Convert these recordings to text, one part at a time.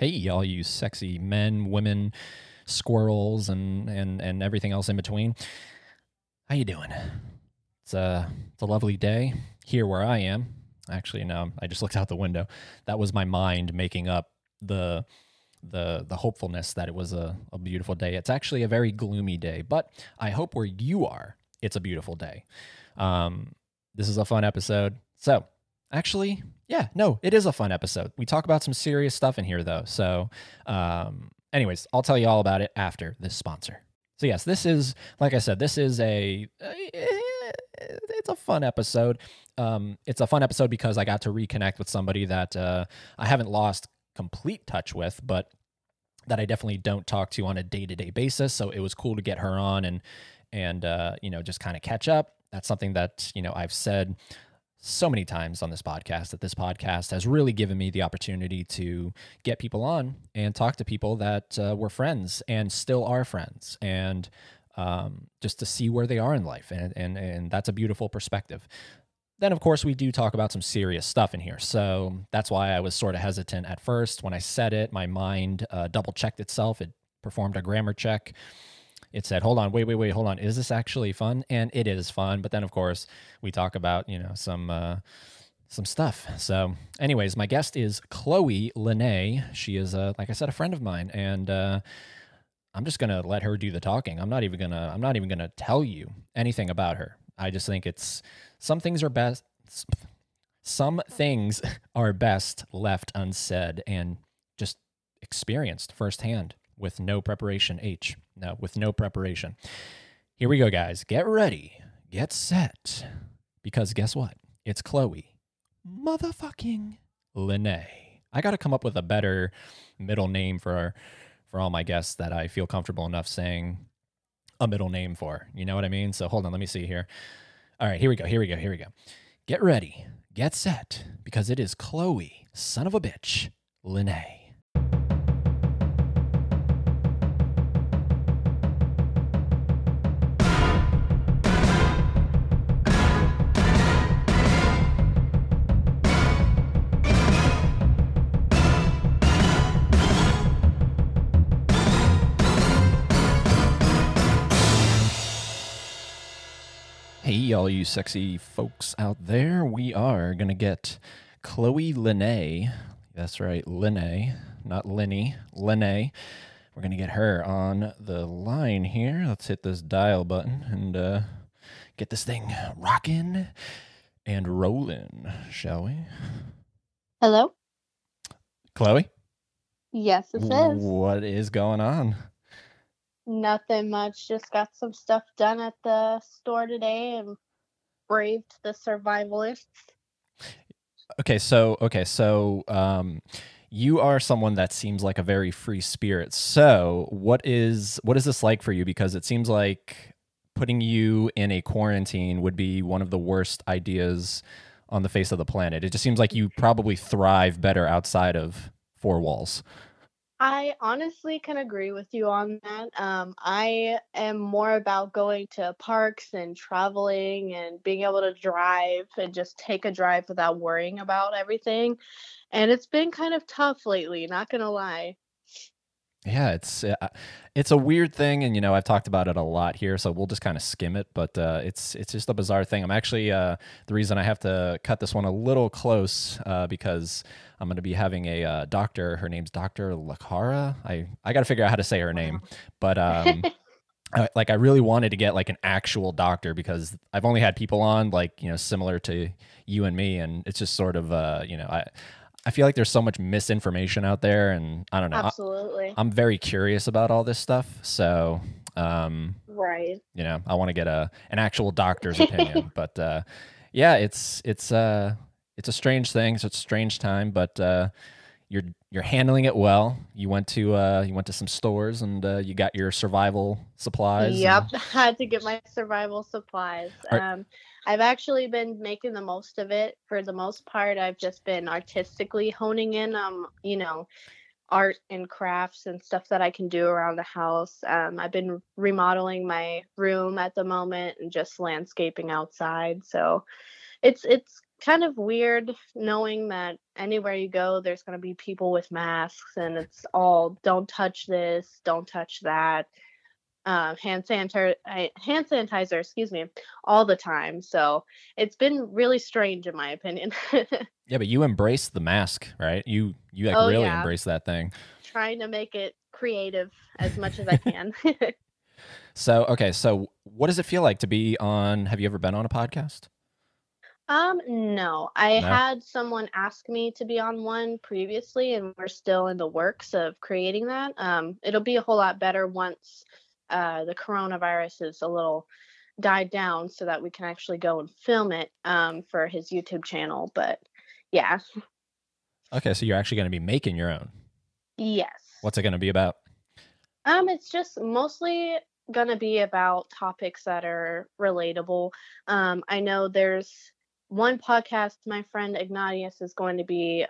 hey, all you sexy men, women, squirrels, and everything else in between. How you doing? It's a lovely day here where I am. Actually, no, I just looked out the window. That was my mind making up the hopefulness that it was a beautiful day. It's actually a very gloomy day, but I hope where you are, it's a beautiful day. This is a fun episode. So actually, yeah, no, it is a fun episode. We talk about some serious stuff in here though. So anyways, I'll tell you all about it after this sponsor. So yes, this is, like I said, this is it's a fun episode. It's a fun episode because I got to reconnect with somebody that I haven't lost complete touch with, but that I definitely don't talk to on a day-to-day basis. So it was cool to get her on and you know, just kind of catch up. That's something that, you know, I've said so many times on this podcast, that this podcast has really given me the opportunity to get people on and talk to people that were friends and still are friends, and just to see where they are in life. And that's a beautiful perspective. Then, of course, we do talk about some serious stuff in here. So that's why I was sort of hesitant at first. When I said it, my mind double-checked itself. It performed a grammar check. It said, hold on, wait, hold on. Is this actually fun? And it is fun. But then, of course, we talk about, you know, some stuff. So anyways, my guest is Chloe Lenae. She is, like I said, a friend of mine. And I'm just going to let her do the talking. I'm not even going to tell you anything about her. I just think it's, some things are best left unsaid and just experienced firsthand. With no preparation, with no preparation. Here we go, guys. Get ready. Get set. Because guess what? It's Chloe motherfucking Lenae. I got to come up with a better middle name for all my guests that I feel comfortable enough saying a middle name for. You know what I mean? So hold on. Let me see here. All right. Here we go. Get ready. Get set. Because it is Chloe, son of a bitch, Lenae. Hey, all you sexy folks out there, we are going to get Chloe Lenae, that's right, Lenae, not Lenny, Lenae. We're going to get her on the line here. Let's hit this dial button and get this thing rocking and rolling, shall we? Hello? Chloe? Yes, it is. What is going on? Nothing much. Just got some stuff done at the store today and braved the survivalists. Okay, so you are someone that seems like a very free spirit. So what is this like for you? Because it seems like putting you in a quarantine would be one of the worst ideas on the face of the planet. It just seems like you probably thrive better outside of four walls. I honestly can agree with you on that. I am more about going to parks and traveling and being able to drive and just take a drive without worrying about everything. And it's been kind of tough lately, not going to lie. Yeah, it's a weird thing. And, you know, I've talked about it a lot here, so we'll just kind of skim it. But it's just a bizarre thing. I'm actually the reason I have to cut this one a little close because I'm going to be having a doctor. Her name's Dr. Lakara. I got to figure out how to say her name. But I really wanted to get like an actual doctor because I've only had people on like, you know, similar to you and me. And it's just sort of, you know, I feel like there's so much misinformation out there, and I don't know. Absolutely. I'm very curious about all this stuff. So, right. You know, I want to get an actual doctor's opinion, but, yeah, it's a strange thing. It's a strange time, but, you're handling it well. You went to some stores and, you got your survival supplies. Yep. I had to get my survival supplies. I've actually been making the most of it. For the most part, I've just been artistically honing in on, you know, art and crafts and stuff that I can do around the house. I've been remodeling my room at the moment and just landscaping outside. So it's kind of weird knowing that anywhere you go, there's going to be people with masks, and it's all don't touch this, don't touch that, hand sanitizer, excuse me, all the time. So it's been really strange in my opinion. Yeah, but you embrace the mask, right? You like, really embrace that thing. Trying to make it creative as much as I can. So, okay. So what does it feel like to be on, have you ever been on a podcast? No, I had someone ask me to be on one previously, and we're still in the works of creating that. It'll be a whole lot better once the coronavirus is a little died down, so that we can actually go and film it for his YouTube channel. But yeah. Okay, so you're actually going to be making your own. Yes. What's it going to be about? It's just mostly going to be about topics that are relatable. I know there's one podcast, my friend Ignatius is going to be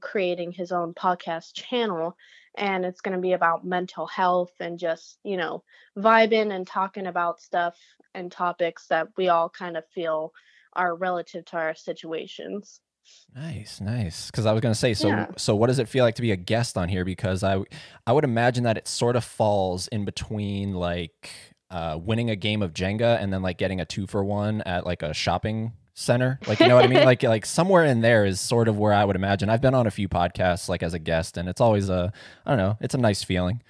creating his own podcast channel, and it's going to be about mental health and just, you know, vibing and talking about stuff and topics that we all kind of feel are relative to our situations. Nice, nice. Because I was going to say, so what does it feel like to be a guest on here? Because I would imagine that it sort of falls in between, like, winning a game of Jenga and then, like, getting a 2-for-1 at, like, a shopping center, like, you know what I mean? Like somewhere in there is sort of where I would imagine. I've been on a few podcasts, like, as a guest, and it's always a, I don't know, it's a nice feeling.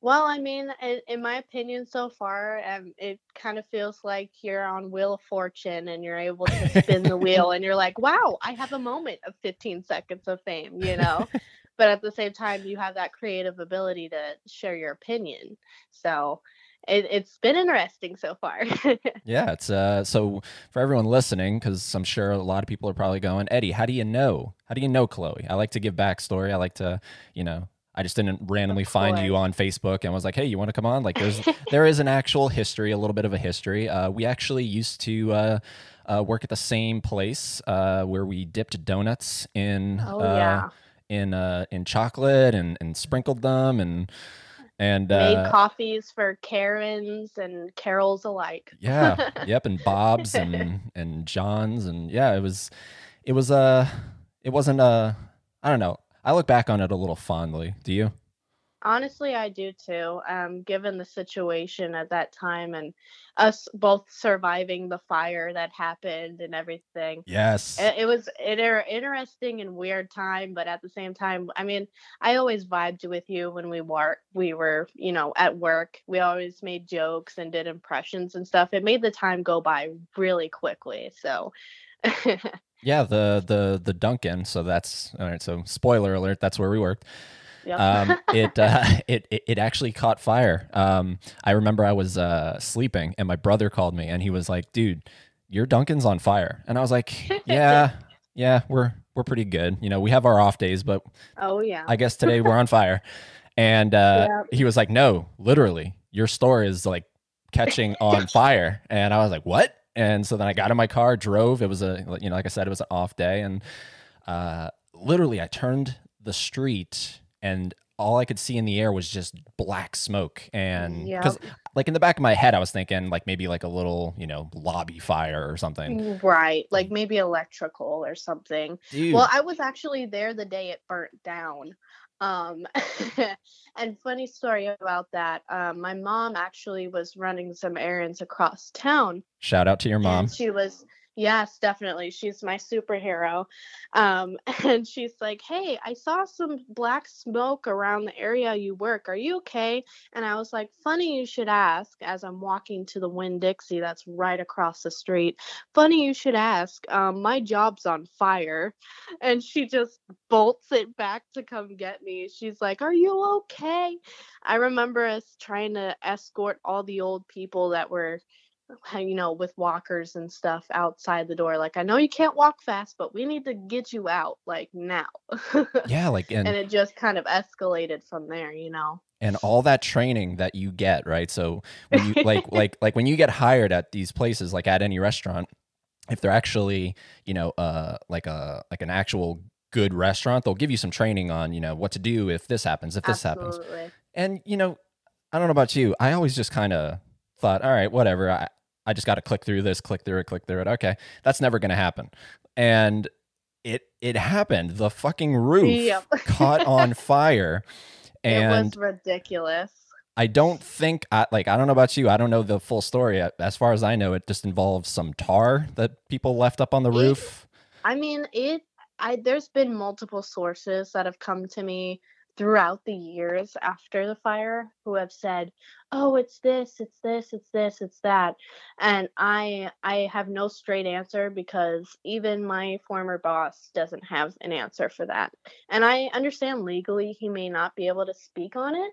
Well, I mean, in my opinion so far, it kind of feels like you're on Wheel of Fortune and you're able to spin the wheel and you're like, wow, I have a moment of 15 seconds of fame, you know? But at the same time, you have that creative ability to share your opinion. So it's been interesting so far. Yeah, it's so for everyone listening, because I'm sure a lot of people are probably going, Eddie, how do you know Chloe? I like to give backstory. I like to, you know, I just didn't randomly find you on Facebook and was like, hey, you want to come on? Like, there is an actual history, a little bit of a history. We actually used to work at the same place where we dipped donuts in chocolate and sprinkled them and made coffees for Karens and Carols alike. Yeah. Yep. And Bob's and John's. And yeah, it wasn't I don't know. I look back on it a little fondly. Do you? Honestly, I do too. Given the situation at that time and us both surviving the fire that happened and everything. Yes. It was an interesting and weird time, but at the same time, I mean, I always vibed with you when we were, you know, at work. We always made jokes and did impressions and stuff. It made the time go by really quickly. So yeah, the Dunkin'. So that's all right. So spoiler alert, that's where we worked. Yep. It actually caught fire. I remember I was sleeping and my brother called me and he was like, "Dude, your Dunkin's on fire." And I was like, "Yeah, we're pretty good. You know, we have our off days, but I guess today we're on fire." And he was like, "No, literally, your store is like catching on fire." And I was like, "What?" And so then I got in my car, drove. It was a, you know, like I said, it was an off day. And literally I turned the street and all I could see in the air was just black smoke. And because like in the back of my head, I was thinking like maybe like a little, you know, lobby fire or something. Right. Like maybe electrical or something. Dude. Well, I was actually there the day it burnt down. And funny story about that. My mom actually was running some errands across town. Shout out to your mom. She was, yes, definitely. She's my superhero. And she's like, "Hey, I saw some black smoke around the area you work. Are you okay?" And I was like, "Funny you should ask," as I'm walking to the Winn-Dixie that's right across the street. "Funny you should ask. My job's on fire." And she just bolts it back to come get me. She's like, "Are you okay?" I remember us trying to escort all the old people that were, you know, with walkers and stuff outside the door. Like, "I know you can't walk fast, but we need to get you out like now." Yeah. Like, and it just kind of escalated from there, you know, and all that training that you get. Right. So when you like when you get hired at these places, like at any restaurant, if they're actually, you know, like an actual good restaurant, they'll give you some training on, you know, what to do if this happens, if this happens. And, you know, I don't know about you. I always just kind of thought, all right, whatever. I just got to click through this, click through it, click through it. Okay. That's never going to happen. And it happened. The fucking roof caught on fire. And it was ridiculous. I don't think, I don't know about you. I don't know the full story. As far as I know, it just involves some tar that people left up on the roof. There's been multiple sources that have come to me throughout the years after the fire who have said, oh, it's this, it's this, it's this, it's that. And I have no straight answer because even my former boss doesn't have an answer for that. And I understand legally he may not be able to speak on it.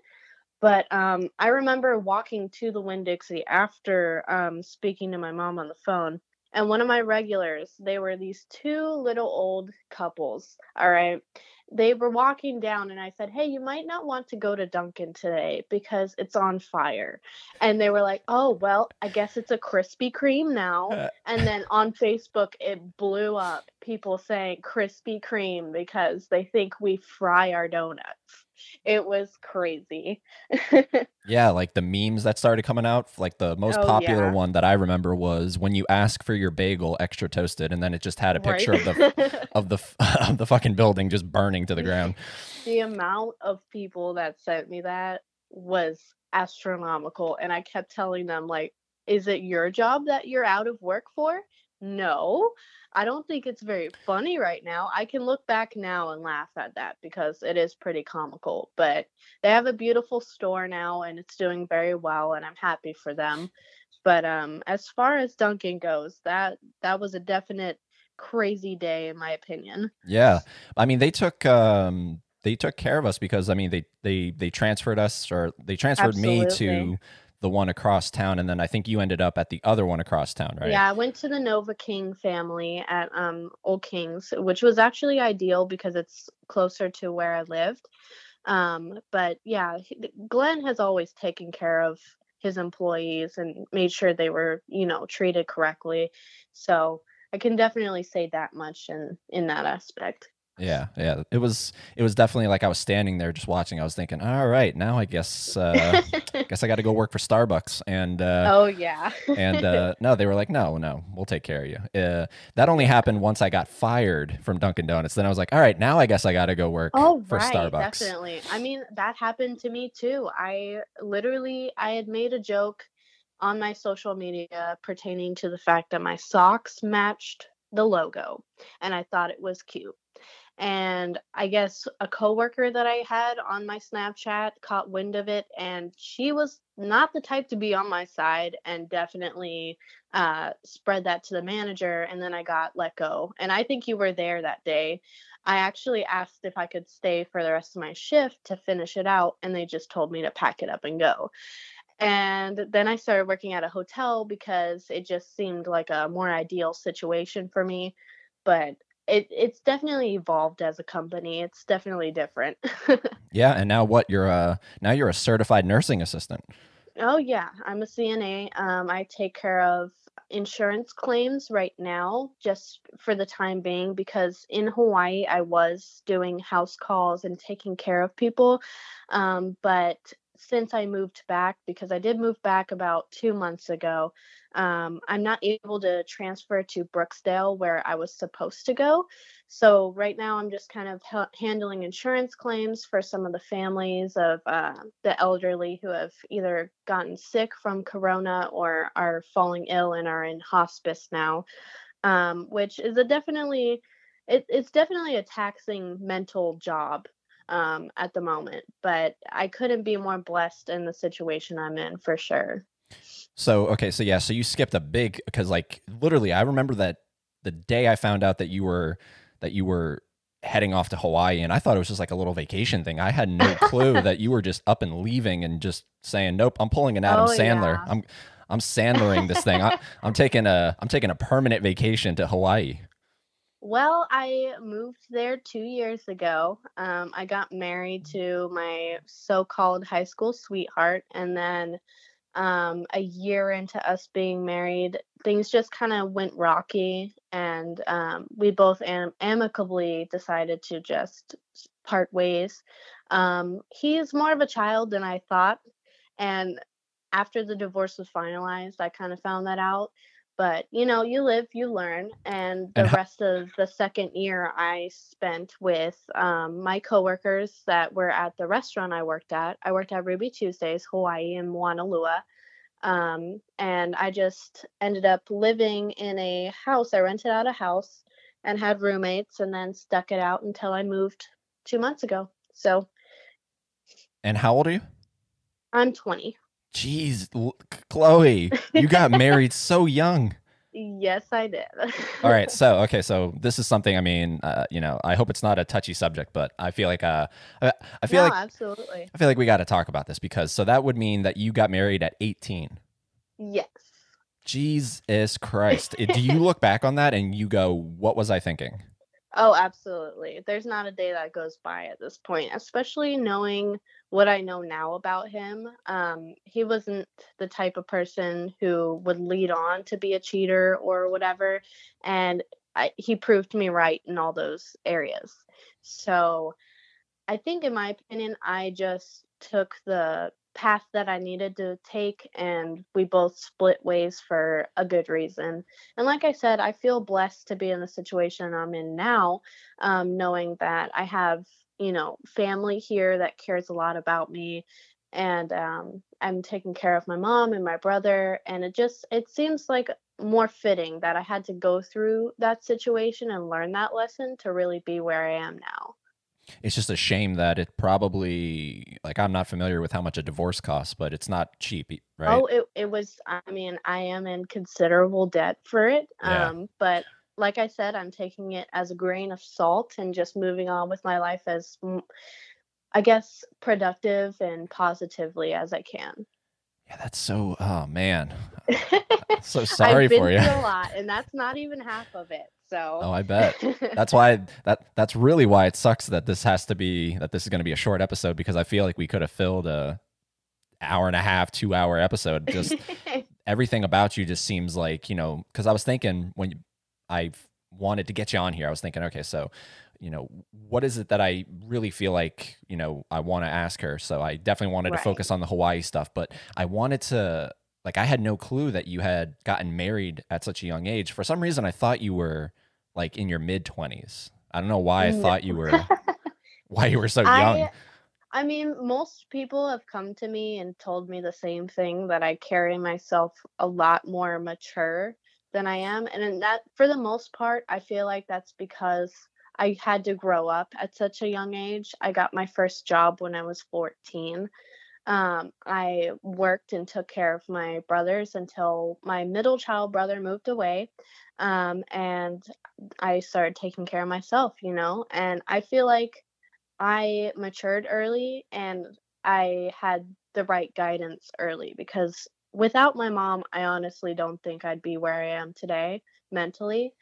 But I remember walking to the Winn-Dixie after speaking to my mom on the phone. And one of my regulars, they were these two little old couples, all right? They were walking down and I said, hey, you might not want to go to Dunkin' today because it's on fire. And they were like, oh, well, I guess it's a Krispy Kreme now. And then on Facebook, it blew up. People saying Krispy Kreme because they think we fry our donuts. It was crazy. Yeah, like the memes that started coming out, like the most popular one that I remember was when you ask for your bagel extra toasted, and then it just had a picture of the fucking building just burning to the ground. The amount of people that sent me that was astronomical, and I kept telling them, like, is it your job that you're out of work for? No, I don't think it's very funny right now. I can look back now and laugh at that because it is pretty comical, but they have a beautiful store now and it's doing very well and I'm happy for them. But as far as Dunkin' goes, that was a definite crazy day in my opinion. Yeah. I mean, they took care of us because, I mean, they transferred us, or they transferred me to the one across town, and then I think you ended up at the other one across town, right? Yeah, I went to the Nova King family at Old Kings, which was actually ideal because it's closer to where I lived. But yeah, Glenn has always taken care of his employees and made sure they were, you know, treated correctly. So I can definitely say that much in that aspect. Yeah. It was definitely like I was standing there just watching. I was thinking, all right, now I guess, I got to go work for Starbucks. And, no, they were like, no, we'll take care of you. That only happened once I got fired from Dunkin' Donuts. Then I was like, all right, now I guess I got to go work for Starbucks. Definitely. I mean, that happened to me too. I had made a joke on my social media pertaining to the fact that my socks matched the logo and I thought it was cute. And I guess a coworker that I had on my Snapchat caught wind of it, and she was not the type to be on my side and definitely spread that to the manager. And then I got let go. And I think you were there that day. I actually asked if I could stay for the rest of my shift to finish it out, and they just told me to pack it up and go. And then I started working at a hotel because it just seemed like a more ideal situation for me. But it's definitely evolved as a company. It's definitely different. Yeah, and now you're a certified nursing assistant. Oh yeah, I'm a CNA. I take care of insurance claims right now, just for the time being, because in Hawaii I was doing house calls and taking care of people, but since I moved back, because I did move back about 2 months ago, I'm not able to transfer to Brookdale where I was supposed to go. So right now I'm just kind of handling insurance claims for some of the families of the elderly who have either gotten sick from corona or are falling ill and are in hospice now, which is it's definitely a taxing mental job at the moment, but I couldn't be more blessed in the situation I'm in for sure. So you skipped a big, because like literally I remember that the day I found out that you were heading off to Hawaii, and I thought it was just like a little vacation thing. I had no clue that you were just up and leaving and just saying, nope, I'm pulling an Adam Sandler. Yeah. I'm Sandlering this thing. I'm taking a permanent vacation to Hawaii. Well, I moved there 2 years ago. I got married to my so-called high school sweetheart. And then a year into us being married, things just kind of went rocky. And we both amicably decided to just part ways. He is more of a child than I thought. And after the divorce was finalized, I kind of found that out. But, you know, you live, you learn. And the rest of the second year I spent with my coworkers that were at the restaurant I worked at. I worked at Ruby Tuesdays, Hawaii, in Moanalua. And I just ended up living in a house. I rented out a house and had roommates and then stuck it out until I moved 2 months ago. So. And how old are you? I'm 20. Jeez, Chloe, you got married so young. Yes, I did. All right. So, okay. So this is something, I mean, you know, I hope it's not a touchy subject, but I feel like, absolutely. I feel like we got to talk about this because, so that would mean that you got married at 18. Yes. Jesus Christ. Do you look back on that and you go, what was I thinking? Oh, absolutely. There's not a day that goes by at this point, especially knowing what I know now about him. He wasn't the type of person who would lead on to be a cheater or whatever. And he proved me right in all those areas. So I think, in my opinion, I just took the path that I needed to take, and we both split ways for a good reason. And like I said, I feel blessed to be in the situation I'm in now, knowing that I have, you know, family here that cares a lot about me, and I'm taking care of my mom and my brother. And it seems like more fitting that I had to go through that situation and learn that lesson to really be where I am now. It's just a shame that it probably, like, I'm not familiar with how much a divorce costs, but it's not cheap, right? Oh, it was, I mean, I am in considerable debt for it. Yeah. But like I said, I'm taking it as a grain of salt and just moving on with my life as, I guess, productive and positively as I can. Yeah, that's so, oh man, I'm so sorry for you. I've been through a lot, and that's not even half of it. So. Oh, I bet. That's why that's really why it sucks that this is going to be a short episode, because I feel like we could have filled a hour and a half, 2 hour episode. Just everything about you just seems like, you know, because I was thinking when I wanted to get you on here, I was thinking, okay, so, you know, what is it that I really feel like, you know, I want to ask her? So I definitely wanted to focus on the Hawaii stuff, but I wanted to, like, I had no clue that you had gotten married at such a young age. For some reason, I thought you were like in your mid-20s. I don't know why I thought you were, why you were so young. I mean, most people have come to me and told me the same thing, that I carry myself a lot more mature than I am. And in that, for the most part, I feel like that's because I had to grow up at such a young age. I got my first job when I was 14. I worked and took care of my brothers until my middle child brother moved away. And I started taking care of myself, you know, and I feel like I matured early and I had the right guidance early, because without my mom, I honestly don't think I'd be where I am today mentally.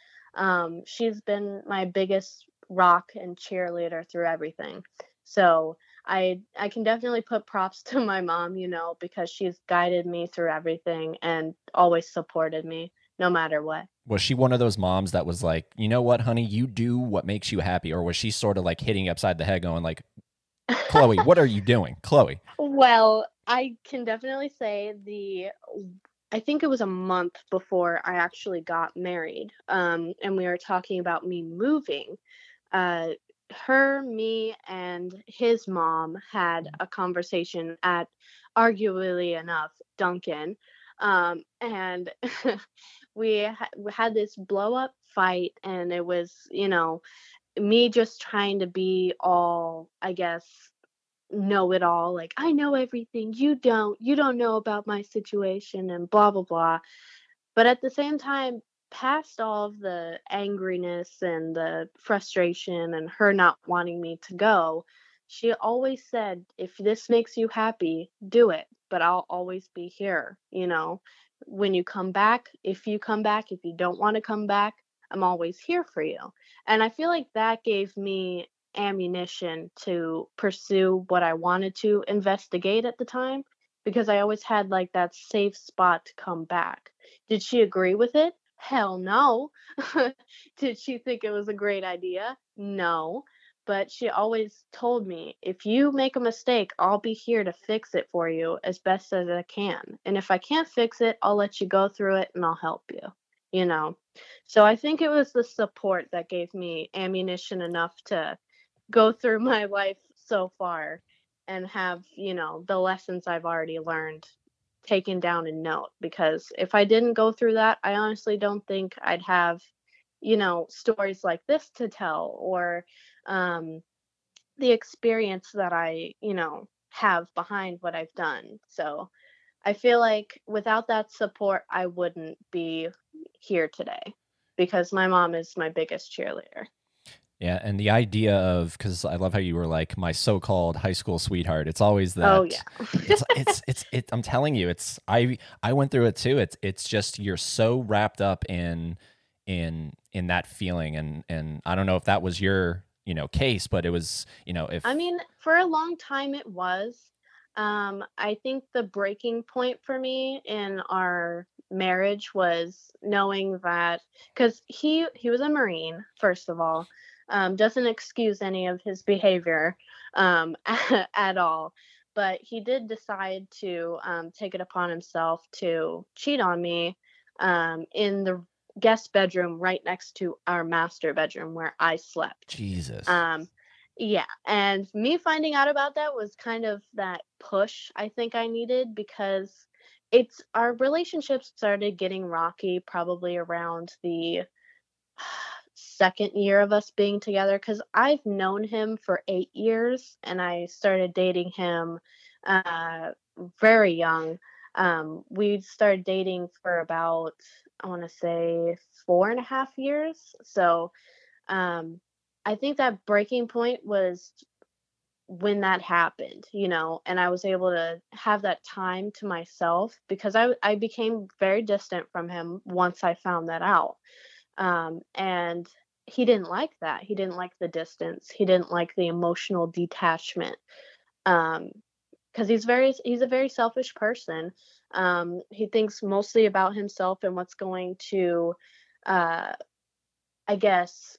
She's been my biggest rock and cheerleader through everything. So I can definitely put props to my mom, you know, because she's guided me through everything and always supported me no matter what. Was she one of those moms that was like, you know what, honey, you do what makes you happy? Or was she sort of like hitting you upside the head going like, Chloe, what are you doing? Chloe. Well, I can definitely say I think it was a month before I actually got married. And we were talking about me moving. Her, me, and his mom had a conversation at, arguably enough, Dunkin'. And we had this blow up fight, and it was, you know, me just trying to be all, I guess, know it all. Like, I know everything. You don't know about my situation and blah, blah, blah. But at the same time, past all of the angriness and the frustration and her not wanting me to go, she always said, if this makes you happy, do it, but I'll always be here. You know, when you come back, if you don't want to come back, I'm always here for you. And I feel like that gave me ammunition to pursue what I wanted to investigate at the time, because I always had like that safe spot to come back. Did she agree with it? Hell no. Did she think it was a great idea? No. but she always told me, if you make a mistake, I'll be here to fix it for you as best as I can. And if I can't fix it, I'll let you go through it and I'll help you, you know. So I think it was the support that gave me ammunition enough to go through my life so far and have, you know, the lessons I've already learned taken down in note. Because if I didn't go through that, I honestly don't think I'd have, you know, stories like this to tell, or the experience that I, you know, have behind what I've done. So I feel like without that support, I wouldn't be here today, because my mom is my biggest cheerleader. Yeah. And the idea of, because I love how you were like, my so-called high school sweetheart. It's always that. Oh, yeah. It's I'm telling you, it's, I went through it too. It's just, you're so wrapped up in that feeling. And I don't know if that was your, you know, case, but it was, you know, if, I mean, for a long time it was, I think the breaking point for me in our marriage was knowing that, because he was a Marine, first of all, doesn't excuse any of his behavior, at all, but he did decide to, take it upon himself to cheat on me, in the guest bedroom right next to our master bedroom where I slept. Jesus. Yeah. And me finding out about that was kind of that push I think I needed, because it's, our relationship started getting rocky probably around the second year of us being together, because I've known him for 8 years and I started dating him very young. We started dating for about, I want to say 4.5 years. So I think that breaking point was when that happened, you know, and I was able to have that time to myself, because I became very distant from him once I found that out. And he didn't like that. He didn't like the distance. He didn't like the emotional detachment. Because he's a very selfish person. He thinks mostly about himself and what's going to, I guess,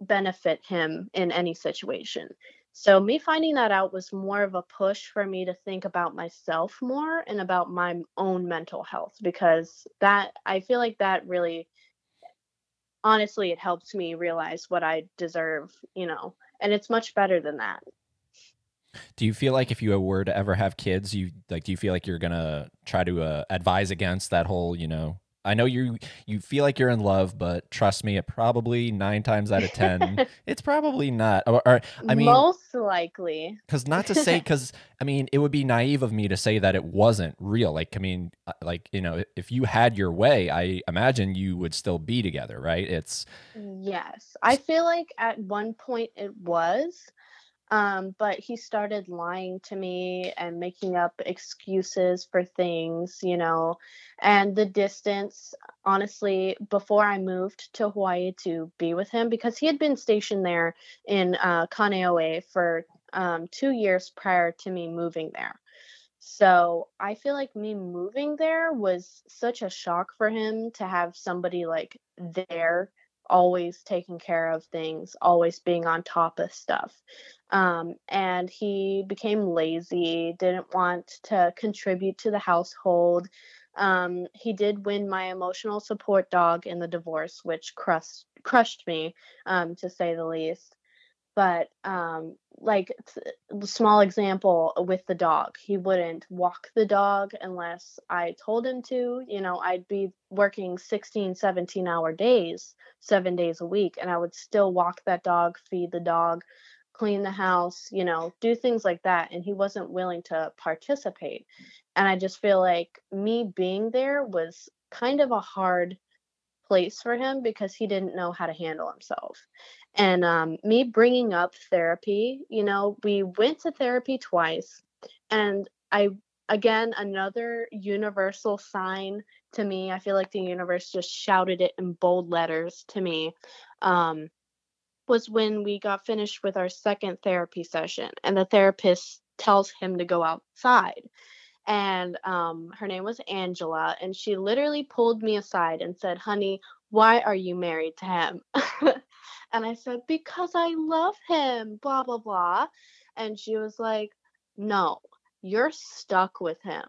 benefit him in any situation. So me finding that out was more of a push for me to think about myself more and about my own mental health, because that, I feel like that really, honestly, it helps me realize what I deserve, you know, and it's much better than that. Do you feel like if you were to ever have kids, do you feel like you're going to try to advise against that whole, you know, I know you feel like you're in love, but trust me, it probably 9 times out of 10, it's probably not. Or I mean, most likely. Because I mean, it would be naive of me to say that it wasn't real. Like, I mean, like, you know, if you had your way, I imagine you would still be together, right? Yes. I feel like at one point it was. But he started lying to me and making up excuses for things, you know, and the distance, honestly, before I moved to Hawaii to be with him, because he had been stationed there in Kaneohe for 2 years prior to me moving there. So I feel like me moving there was such a shock for him to have somebody like there, always taking care of things, always being on top of stuff. And he became lazy, didn't want to contribute to the household. He did win my emotional support dog in the divorce, which crushed me, to say the least. But like small example with the dog, he wouldn't walk the dog unless I told him to, you know, I'd be working 16, 17 hour days, 7 days a week. And I would still walk that dog, feed the dog, clean the house, you know, do things like that. And he wasn't willing to participate. And I just feel like me being there was kind of a hard place for him, because he didn't know how to handle himself. And me bringing up therapy, you know, we went to therapy twice, and I, again, another universal sign to me, I feel like the universe just shouted it in bold letters to me, was when we got finished with our second therapy session, and the therapist tells him to go outside. And her name was Angela, and she literally pulled me aside and said, "Honey, why are you married to him?" And I said, because I love him, blah, blah, blah. And she was like, no, you're stuck with him.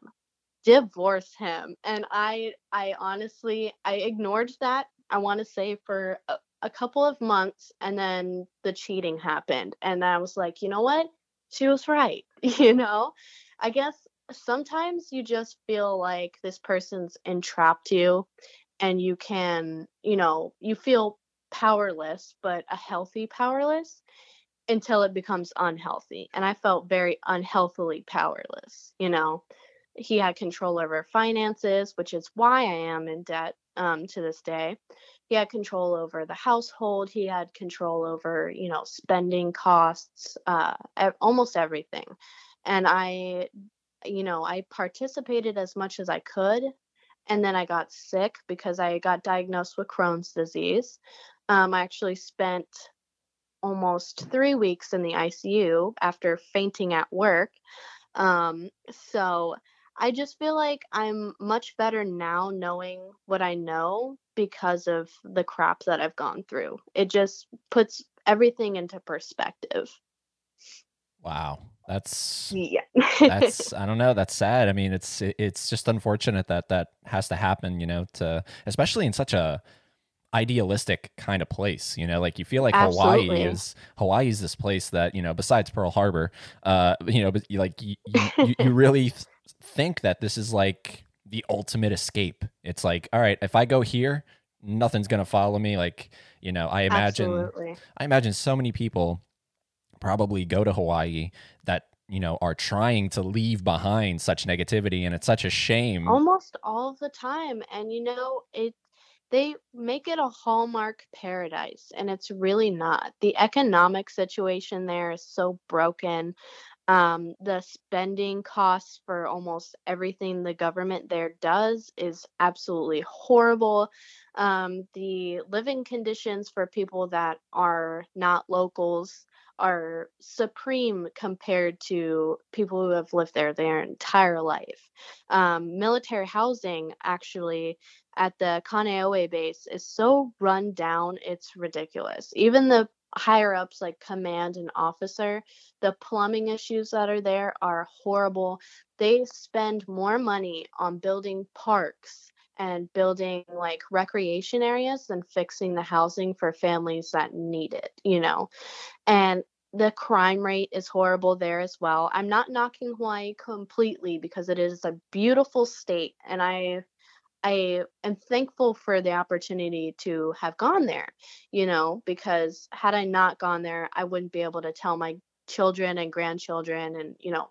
Divorce him. And I honestly, I ignored that, I want to say, for a couple of months. And then the cheating happened. And I was like, you know what? She was right. You know, I guess sometimes you just feel like this person's entrapped you and you can, you know, you feel powerless, but a healthy powerless until it becomes unhealthy. And I felt very unhealthily powerless. You know, he had control over finances, which is why I am in debt to this day. He had control over the household. He had control over, you know, spending costs, almost everything. And I, you know, I participated as much as I could. And then I got sick because I got diagnosed with Crohn's disease. I actually spent almost 3 weeks in the ICU after fainting at work. So I just feel like I'm much better now knowing what I know because of the crap that I've gone through. It just puts everything into perspective. Wow. That's I don't know. That's sad. I mean, it's just unfortunate that that has to happen, you know, to, especially in such a idealistic kind of place, you know, like you feel like Absolutely. Hawaii is this place that, you know, besides Pearl Harbor, you know, but like you really think that this is like the ultimate escape. It's like, all right, if I go here, nothing's going to follow me. Like, you know, I imagine so many people probably go to Hawaii that, you know, are trying to leave behind such negativity. And it's such a shame almost all the time. And, you know, they make it a Hallmark paradise, and it's really not. The economic situation there is so broken. The spending costs for almost everything the government there does is absolutely horrible. The living conditions for people that are not locals are supreme compared to people who have lived there their entire life. Military housing actually at the Kaneohe base is so run down, it's ridiculous. Even the higher ups like command and officer, the plumbing issues that are there are horrible. They spend more money on building parks and building like recreation areas than fixing the housing for families that need it, you know. And the crime rate is horrible there as well. I'm not knocking Hawaii completely because it is a beautiful state, and I am thankful for the opportunity to have gone there, you know, because had I not gone there, I wouldn't be able to tell my children and grandchildren and, you know,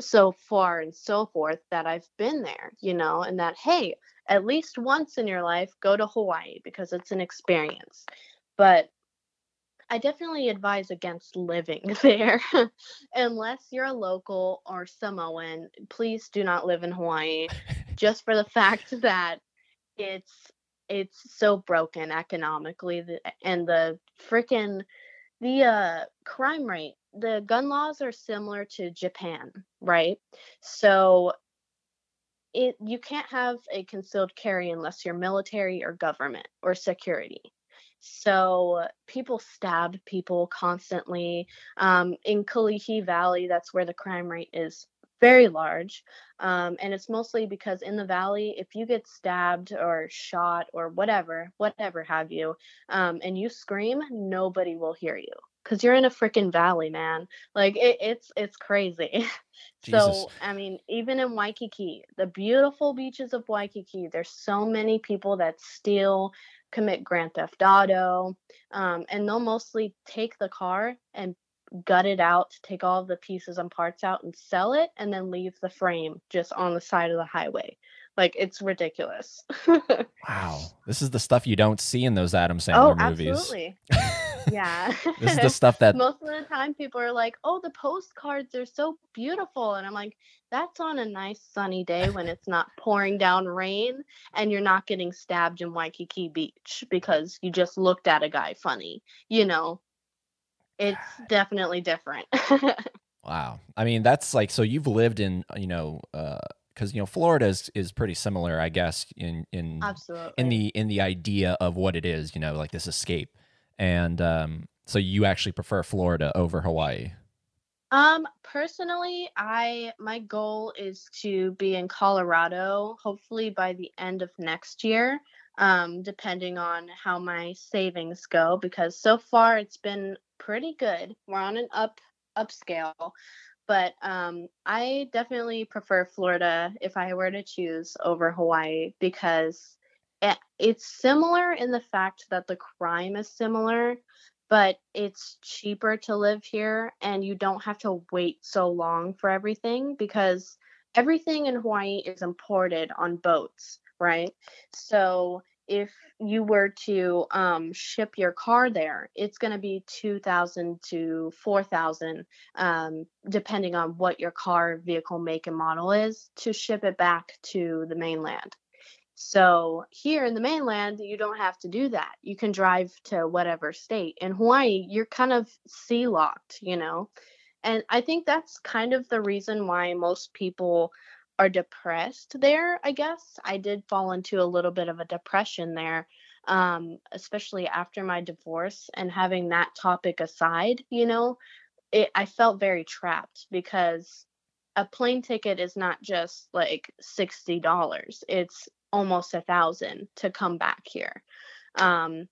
so far and so forth that I've been there, you know, and that, hey, at least once in your life, go to Hawaii because it's an experience. But I definitely advise against living there. Unless you're a local or Samoan, please do not live in Hawaii. Just for the fact that it's so broken economically, and the crime rate, the gun laws are similar to Japan, right? So you can't have a concealed carry unless you're military or government or security. So people stabbed people constantly. In Kalihi Valley, that's where the crime rate is very large. And it's mostly because in the valley, if you get stabbed or shot or whatever have you, and you scream, nobody will hear you because you're in a freaking valley, man. Like it's crazy. Jesus. So, I mean, even in Waikiki, the beautiful beaches of Waikiki, there's so many people that steal, commit grand theft auto, and they'll mostly take the car and gut it out, take all the pieces and parts out and sell it, and then leave the frame just on the side of the highway. Like, it's ridiculous. Wow. This is the stuff you don't see in those Adam Sandler movies. Absolutely. Yeah. This is the stuff that most of the time people are like, oh, the postcards are so beautiful. And I'm like, that's on a nice sunny day when it's not pouring down rain and you're not getting stabbed in Waikiki Beach because you just looked at a guy funny, you know. It's definitely different. Wow. I mean, that's like, so you've lived in, you know, because, you know, Florida is pretty similar, I guess, in the idea of what it is, you know, like this escape. And so you actually prefer Florida over Hawaii? Personally, my goal is to be in Colorado, hopefully by the end of next year, depending on how my savings go, because so far it's been pretty good. We're on an upscale, but I definitely prefer Florida if I were to choose over Hawaii, because it's similar in the fact that the crime is similar, but it's cheaper to live here and you don't have to wait so long for everything, because everything in Hawaii is imported on boats, right? So if you were to ship your car there, it's going to be $2,000 to $4,000, depending on what your car, vehicle, make, and model is, to ship it back to the mainland. So here in the mainland, you don't have to do that. You can drive to whatever state. In Hawaii, you're kind of sea locked, you know? And I think that's kind of the reason why most people are depressed there, I guess. I did fall into a little bit of a depression there, especially after my divorce, and having that topic aside, you know, I felt very trapped, because a plane ticket is not just like $60. It's almost $1,000 to come back here. And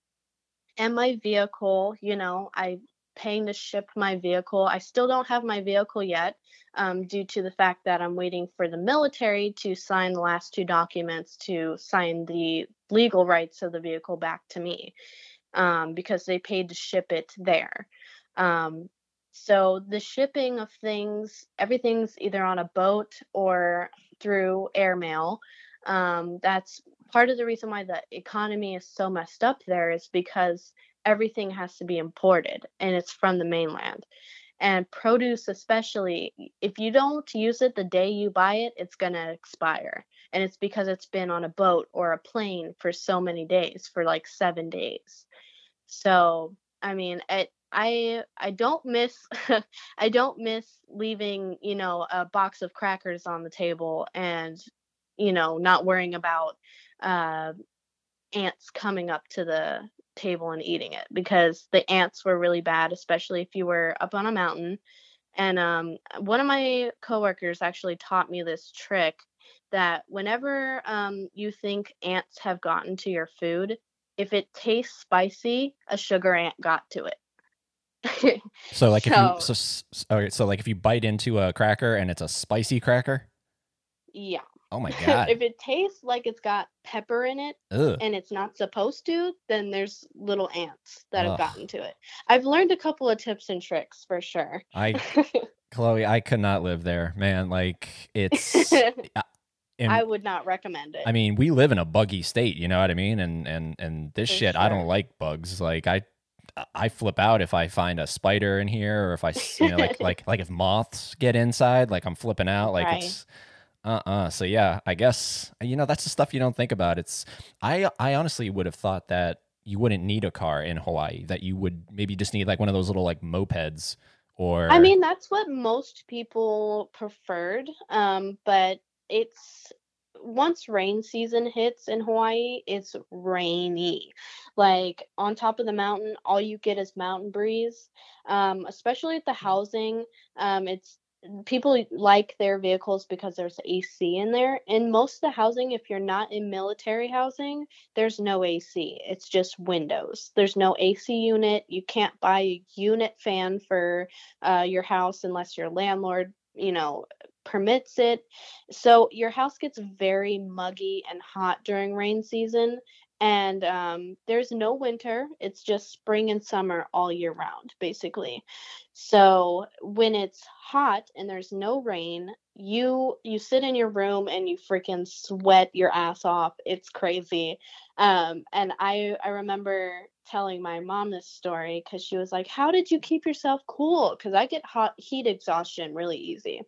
my vehicle, you know, I'm paying to ship my vehicle. I still don't have my vehicle yet, due to the fact that I'm waiting for the military to sign the last two documents to sign the legal rights of the vehicle back to me, because they paid to ship it there. So the shipping of things, everything's either on a boat or through airmail. That's part of the reason why the economy is so messed up there, is because everything has to be imported and it's from the mainland. And produce, especially, if you don't use it the day you buy it, it's going to expire. And it's because it's been on a boat or a plane for so many days, for like 7 days. So, I mean, I don't miss leaving, you know, a box of crackers on the table and, you know, not worrying about ants coming up to the table and eating it, because the ants were really bad, especially if you were up on a mountain. And one of my coworkers actually taught me this trick, that whenever you think ants have gotten to your food, if it tastes spicy, a sugar ant got to it. So if you bite into a cracker and it's a spicy cracker? Yeah. Oh my God. If it tastes like it's got pepper in it, ugh, and it's not supposed to, then there's little ants that, ugh, have gotten to it. I've learned a couple of tips and tricks for sure. Chloe, I could not live there, man. Like, it's I would not recommend it. I mean, we live in a buggy state, you know what I mean? And this for shit, sure. I don't like bugs. Like, I flip out if I find a spider in here, or if I, you know, like if moths get inside, like I'm flipping out. Like, right. It's so yeah, I guess, you know, that's the stuff you don't think about. It's, I honestly would have thought that you wouldn't need a car in Hawaii, that you would maybe just need like one of those little like mopeds, or, I mean, that's what most people preferred. But it's, once rain season hits in Hawaii, it's rainy. Like, on top of the mountain, all you get is mountain breeze. Especially at the housing, it's, people like their vehicles because there's AC in there. And most of the housing, if you're not in military housing, there's no AC. It's just windows. There's no AC unit. You can't buy a unit fan for your house unless your landlord, you know, permits it. So your house gets very muggy and hot during rain season. And there's no winter. It's just spring and summer all year round, basically. So when it's hot and there's no rain, you sit in your room and you freaking sweat your ass off. It's crazy. And I remember telling my mom this story, because she was like, how did you keep yourself cool? Because I get heat exhaustion really easy.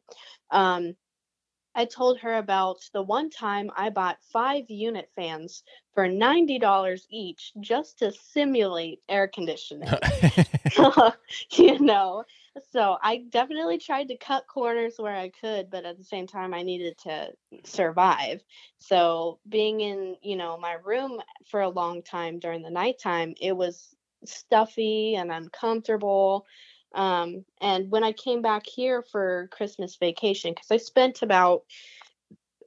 I told her about the one time I bought 5 unit fans for $90 each just to simulate air conditioning. You know, so I definitely tried to cut corners where I could, but at the same time, I needed to survive. So being in, you know, my room for a long time during the nighttime, it was stuffy and uncomfortable. And when I came back here for Christmas vacation, because I spent about,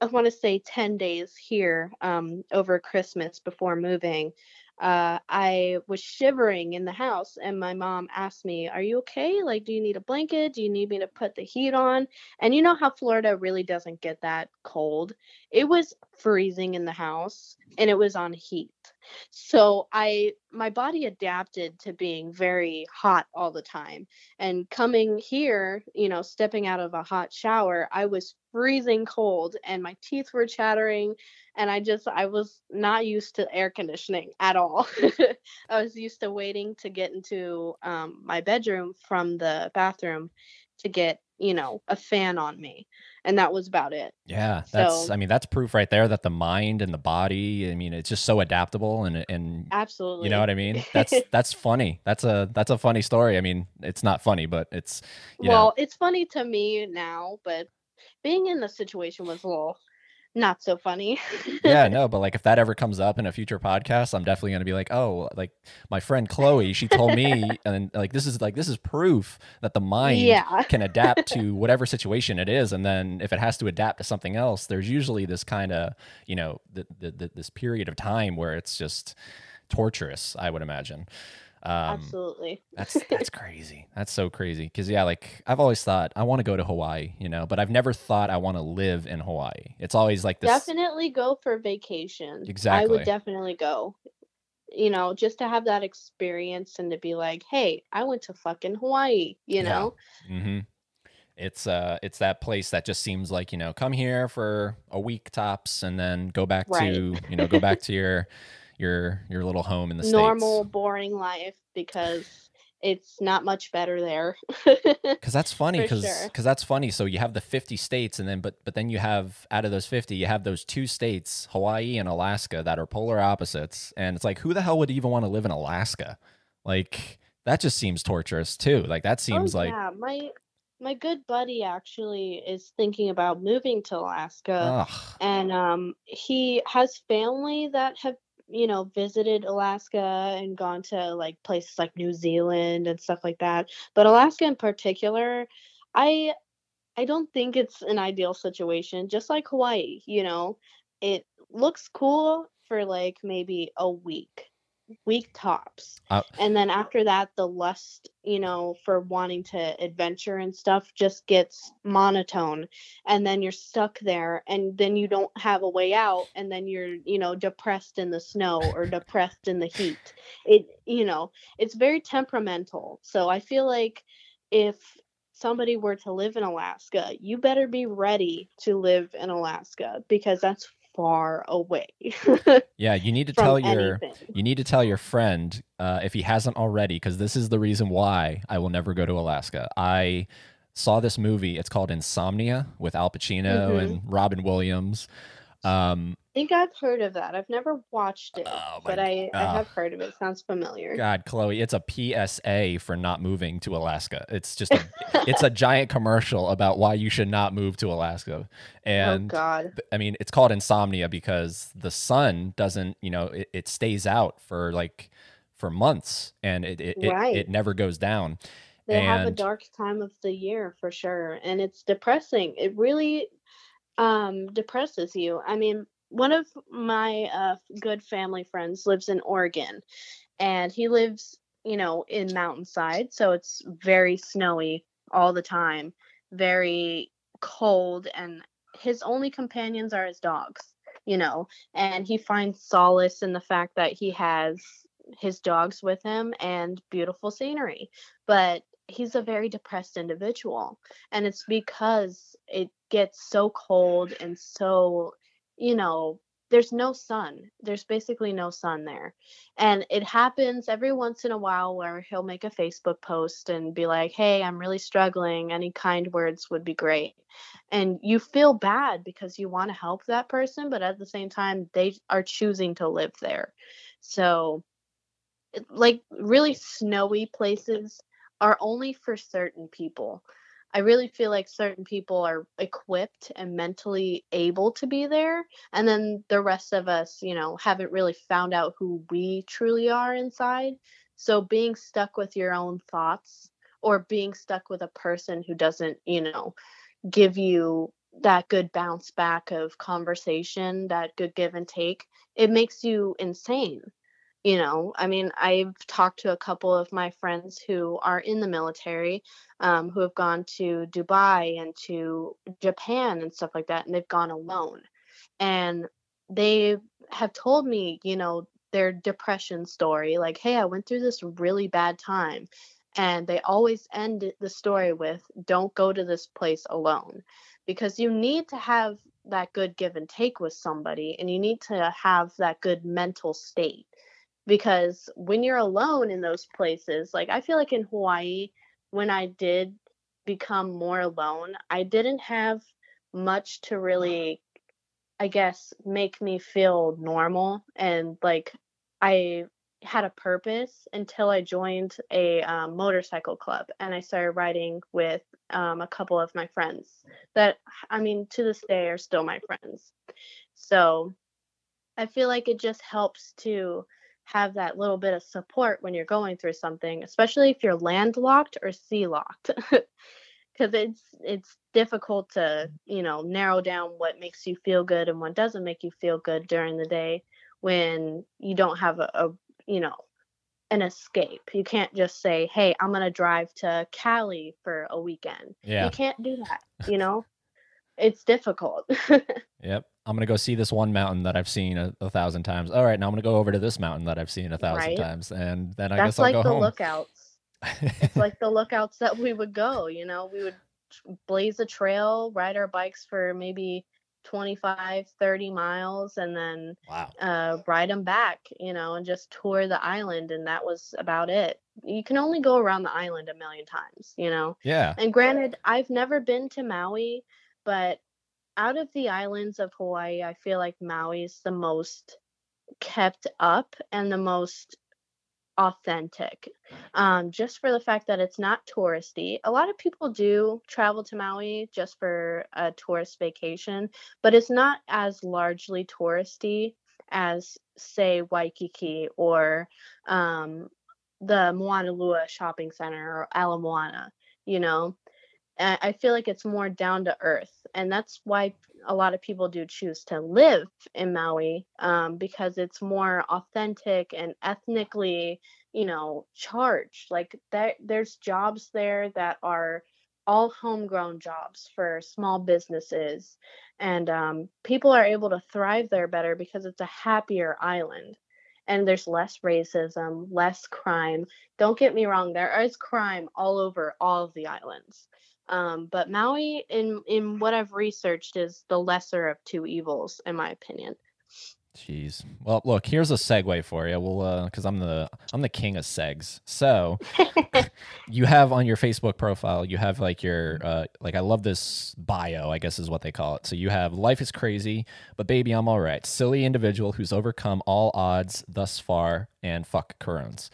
I want to say 10 days here over Christmas before moving, I was shivering in the house, and my mom asked me, are you okay? Like, do you need a blanket? Do you need me to put the heat on? And you know how Florida really doesn't get that cold. It was freezing in the house, and it was on heat. So my body adapted to being very hot all the time. And coming here, you know, stepping out of a hot shower, I was freezing cold and my teeth were chattering, and I was not used to air conditioning at all. I was used to waiting to get into my bedroom from the bathroom to get, you know, a fan on me, and that was about it. Yeah, that's proof right there that the mind and the body, I mean, it's just so adaptable and absolutely, you know what I mean? That's funny. That's a funny story. I mean, it's not funny, but it's it's funny to me now, but being in the situation was a little not so funny. Yeah, no, but like if that ever comes up in a future podcast, I'm definitely going to be like, oh, like my friend Chloe, she told me, and this is proof that the mind can adapt to whatever situation it is. And then if it has to adapt to something else, there's usually this kind of, you know, this period of time where it's just torturous, I would imagine. Absolutely. That's crazy. That's so crazy. Cause yeah, like I've always thought I want to go to Hawaii, you know, but I've never thought I want to live in Hawaii. It's always like this. Definitely go for vacation. Exactly. I would definitely go, you know, just to have that experience and to be like, hey, I went to fucking Hawaii, you know? Yeah. Mm-hmm. It's that place that just seems like, you know, come here for a week tops and then go back to, you know, go back to your little home in the normal States. Boring life, because it's not much better there. Because that's funny. That's funny. So you have the 50 states, and then but then you have, out of those 50, you have those two states, Hawaii and Alaska, that are polar opposites. And it's like, who the hell would even want to live in Alaska? Like that just seems torturous too. Like that seems my good buddy actually is thinking about moving to Alaska, and he has family that have, you know, visited Alaska and gone to like places like New Zealand and stuff like that. But Alaska in particular, I don't think it's an ideal situation, just like Hawaii, you know. It looks cool for like maybe a week tops. And then after that, the lust, you know, for wanting to adventure and stuff just gets monotone. And then you're stuck there, and then you don't have a way out. And then you're, you know, depressed in the snow or depressed in the heat. It, you know, it's very temperamental. So I feel like if somebody were to live in Alaska, you better be ready to live in Alaska, because that's far away. Yeah, you need to tell your friend if he hasn't already, because this is the reason why I will never go to Alaska. I saw this movie, it's called Insomnia, with Al Pacino and Robin Williams. I think I've heard of that. I've never watched it, I have heard of it. Sounds familiar. God, Chloe, it's a PSA for not moving to Alaska. It's just it's a giant commercial about why you should not move to Alaska. And I mean, it's called Insomnia because the sun doesn't, you know, it stays out for months, and it never goes down. They have a dark time of the year for sure, and it's depressing. It really depresses you. I mean, one of my good family friends lives in Oregon, and he lives, you know, in mountainside. So it's very snowy all the time, very cold. And his only companions are his dogs, you know, and he finds solace in the fact that he has his dogs with him and beautiful scenery. But he's a very depressed individual, and it's because it gets so cold and so, you know, there's no sun. There's basically no sun there. And it happens every once in a while where he'll make a Facebook post and be like, hey, I'm really struggling. Any kind words would be great. And you feel bad because you want to help that person, but at the same time, they are choosing to live there. So like really snowy places are only for certain people. I really feel like certain people are equipped and mentally able to be there. And then the rest of us, you know, haven't really found out who we truly are inside. So being stuck with your own thoughts or being stuck with a person who doesn't, you know, give you that good bounce back of conversation, that good give and take, it makes you insane. You know, I mean, I've talked to a couple of my friends who are in the military, who have gone to Dubai and to Japan and stuff like that, and they've gone alone. And they have told me, you know, their depression story, like, hey, I went through this really bad time. And they always end the story with, don't go to this place alone, because you need to have that good give and take with somebody, and you need to have that good mental state. Because when you're alone in those places, like I feel like in Hawaii, when I did become more alone, I didn't have much to really, I guess, make me feel normal. And like I had a purpose until I joined a motorcycle club, and I started riding with a couple of my friends that, I mean, to this day are still my friends. So I feel like it just helps to have that little bit of support when you're going through something, especially if you're landlocked or sea locked, because it's difficult to, you know, narrow down what makes you feel good and what doesn't make you feel good during the day when you don't have a you know, an escape. You can't just say, hey, I'm going to drive to Cali for a weekend. Yeah. You can't do that. You know, it's difficult. Yep. I'm going to go see this one mountain that I've seen a thousand times. All right, now I'm going to go over to this mountain that I've seen a thousand times. And then I guess I'll go home. That's like the lookouts. It's like the lookouts that we would go, you know, we would blaze a trail, ride our bikes for maybe 25, 30 miles, and then ride them back, you know, and just tour the island. And that was about it. You can only go around the island a million times, you know? Yeah. And granted, I've never been to Maui, but out of the islands of Hawaii, I feel like Maui's the most kept up and the most authentic, just for the fact that it's not touristy. A lot of people do travel to Maui just for a tourist vacation, but it's not as largely touristy as, say, Waikiki or the Moanalua shopping center or Ala Moana, you know. I feel like it's more down to earth. And that's why a lot of people do choose to live in Maui, because it's more authentic and ethnically, you know, charged. Like there's jobs there that are all homegrown jobs for small businesses. And people are able to thrive there better because it's a happier island. And there's less racism, less crime. Don't get me wrong, there is crime all over all of the islands. But Maui, in what I've researched, is the lesser of two evils, in my opinion. Jeez. Well, look, here's a segue for you. We'll, because I'm the king of segs. So you have on your Facebook profile, you have like your like I love this bio, I guess is what they call it. So you have life is crazy, but baby, I'm all right. Silly individual who's overcome all odds thus far, and fuck Crohn's.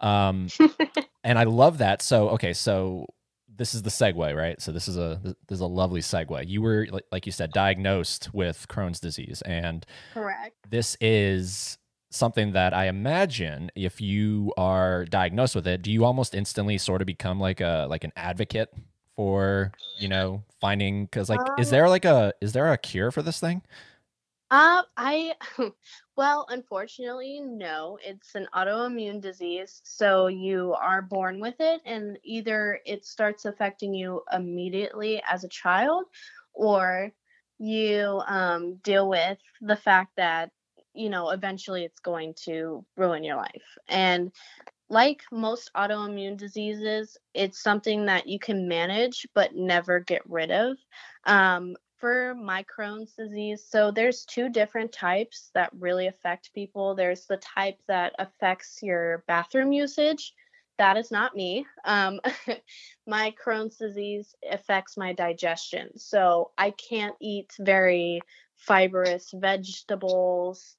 And I love that. So okay, so this is the segue, right? So this is a lovely segue. You were, like you said, diagnosed with Crohn's disease, and correct. This is something that I imagine if you are diagnosed with it, do you almost instantly sort of become like an advocate for, you know, finding, because like is there a cure for this thing? Well, unfortunately, no, it's an autoimmune disease. So you are born with it, and either it starts affecting you immediately as a child, or you deal with the fact that, you know, eventually it's going to ruin your life. And like most autoimmune diseases, it's something that you can manage but never get rid of. For my Crohn's disease, so there's two different types that really affect people. There's the type that affects your bathroom usage. That is not me. My Crohn's disease affects my digestion. So I can't eat very fibrous vegetables,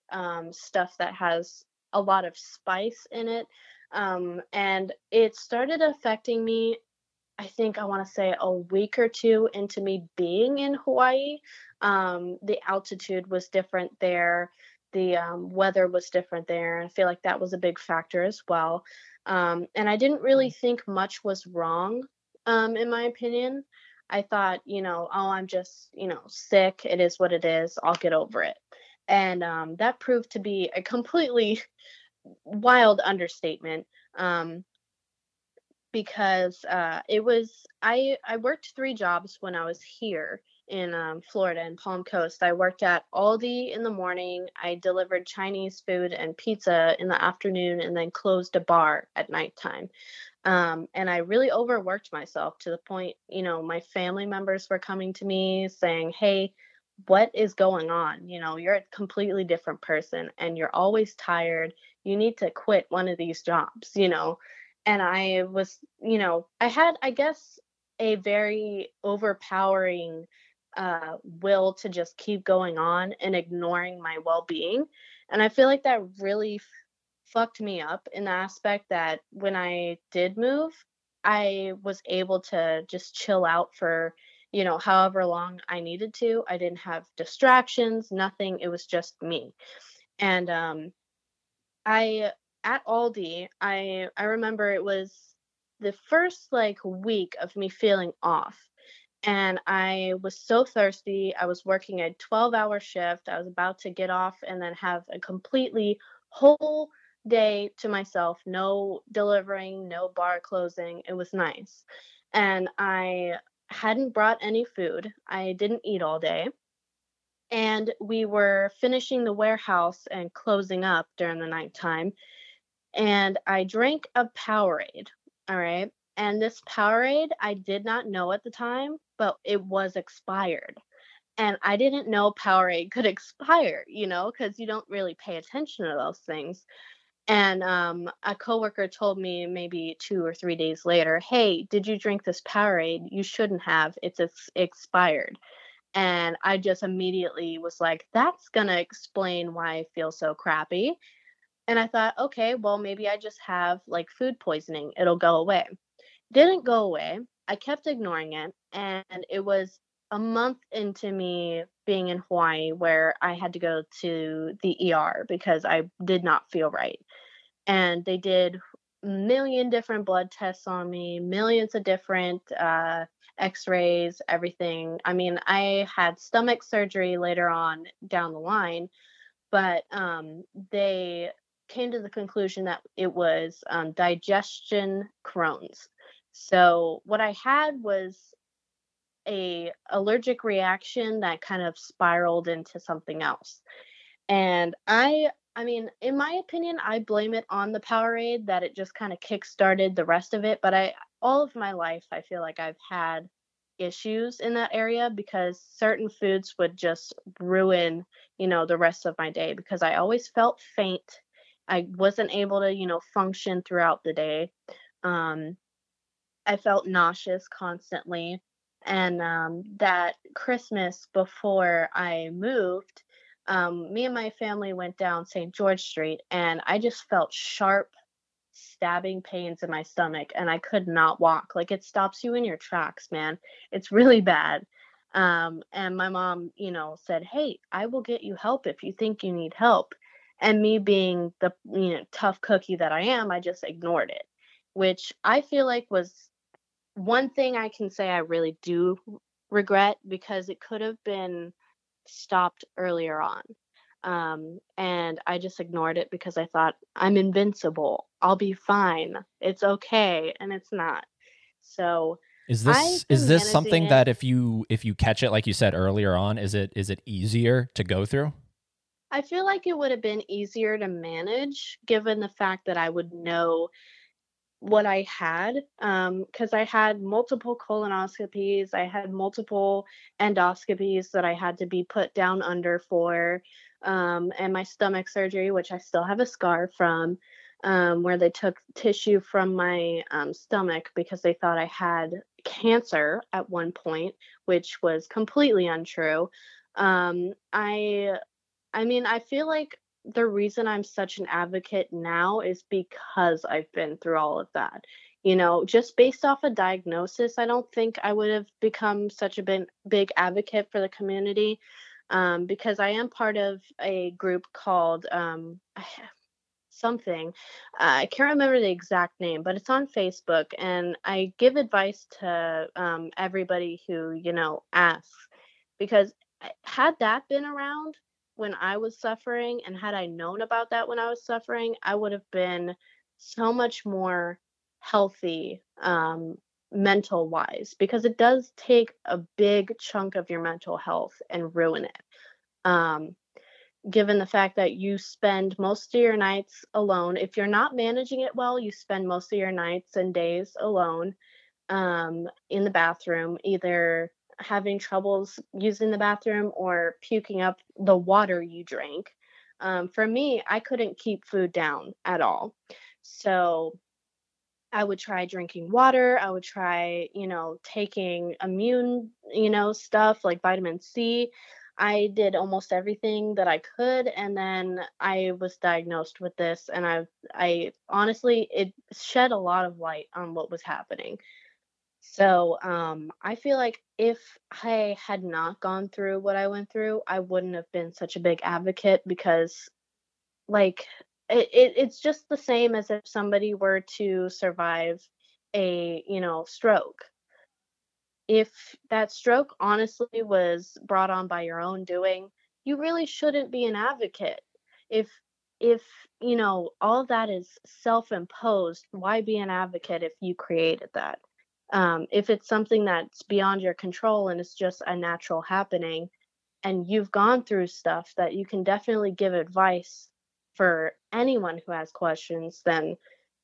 stuff that has a lot of spice in it. And it started affecting me, I think I want to say a week or two into me being in Hawaii. The altitude was different there. The weather was different there. I feel like that was a big factor as well. And I didn't really think much was wrong, in my opinion. I thought, oh, I'm just, sick. It is what it is. I'll get over it. And that proved to be a completely wild understatement, because it was, I worked 3 jobs when I was here in Florida in Palm Coast. I worked at Aldi in the morning. I delivered Chinese food and pizza in the afternoon, and then closed a bar at nighttime. And I really overworked myself to the point, my family members were coming to me saying, hey, what is going on? You're a completely different person and you're always tired. You need to quit one of these jobs, And I was, I had, I guess, a very overpowering will to just keep going on and ignoring my well-being. And I feel like that really fucked me up in the aspect that when I did move, I was able to just chill out for, however long I needed to. I didn't have distractions, nothing. It was just me. And at Aldi, I remember it was the first week of me feeling off. And I was so thirsty. I was working a 12-hour shift. I was about to get off and then have a completely whole day to myself. No delivering, no bar closing. It was nice. And I hadn't brought any food. I didn't eat all day. And we were finishing the warehouse and closing up during the nighttime. And I drank a Powerade. All right. And this Powerade, I did not know at the time, but it was expired. And I didn't know Powerade could expire, because you don't really pay attention to those things. And a coworker told me maybe 2 or 3 days later, hey, did you drink this Powerade? You shouldn't have. It's expired. And I just immediately was like, that's going to explain why I feel so crappy. And I thought, okay, well, maybe I just have food poisoning. It'll go away. Didn't go away. I kept ignoring it. And it was a month into me being in Hawaii where I had to go to the ER because I did not feel right. And they did a million different blood tests on me, millions of different x-rays, everything. I mean, I had stomach surgery later on down the line, but they came to the conclusion that it was digestion Crohn's. So what I had was an allergic reaction that kind of spiraled into something else. And I mean, in my opinion, I blame it on the Powerade that it just kind of kickstarted the rest of it. But all of my life, I feel like I've had issues in that area because certain foods would just ruin, the rest of my day because I always felt faint. I wasn't able to, function throughout the day. I felt nauseous constantly. And that Christmas before I moved, me and my family went down St. George Street, and I just felt sharp stabbing pains in my stomach, and I could not walk. It stops you in your tracks, man. It's really bad. And my mom, said, hey, I will get you help if you think you need help. And me being the tough cookie that I am, I just ignored it, which I feel like was one thing I can say I really do regret because it could have been stopped earlier on. And I just ignored it because I thought I'm invincible. I'll be fine. It's okay. And it's not. So is this something that if you catch it, like you said earlier on, is it easier to go through? I feel like it would have been easier to manage given the fact that I would know what I had, because I had multiple colonoscopies, I had multiple endoscopies that I had to be put down under for, and my stomach surgery, which I still have a scar from, where they took tissue from my stomach because they thought I had cancer at one point, which was completely untrue. I mean, I feel like the reason I'm such an advocate now is because I've been through all of that, just based off a diagnosis. I don't think I would have become such a big advocate for the community because I am part of a group called something. I can't remember the exact name, but it's on Facebook, and I give advice to everybody who, you know, asks, because had that been around when I was suffering, and had I known about that when I was suffering, I would have been so much more healthy mental wise, because it does take a big chunk of your mental health and ruin it. Given the fact that you spend most of your nights alone, if you're not managing it well, you spend most of your nights and days alone in the bathroom, either having troubles using the bathroom or puking up the water you drank. For me, I couldn't keep food down at all. So I would try drinking water. I would try, you know, taking immune, you know, stuff like vitamin C. I did almost everything that I could, and then I was diagnosed with this, and I honestly, it shed a lot of light on what was happening. So I feel like if I had not gone through what I went through, I wouldn't have been such a big advocate, because like it's just the same as if somebody were to survive a, you know, stroke. If that stroke honestly was brought on by your own doing, you really shouldn't be an advocate. If you know, all that is self-imposed, why be an advocate if you created that? If it's something that's beyond your control and it's just a natural happening, and you've gone through stuff that you can definitely give advice for anyone who has questions, then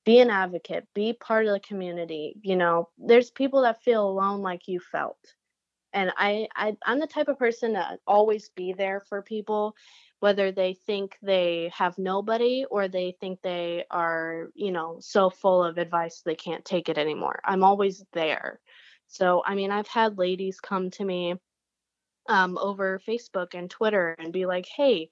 be an advocate, be part of the community. You know, there's people that feel alone like you felt. And I'm the type of person that always be there for people, whether they think they have nobody or they think they are, you know, so full of advice they can't take it anymore. I'm always there. So, I mean, I've had ladies come to me over Facebook and Twitter and be like, hey,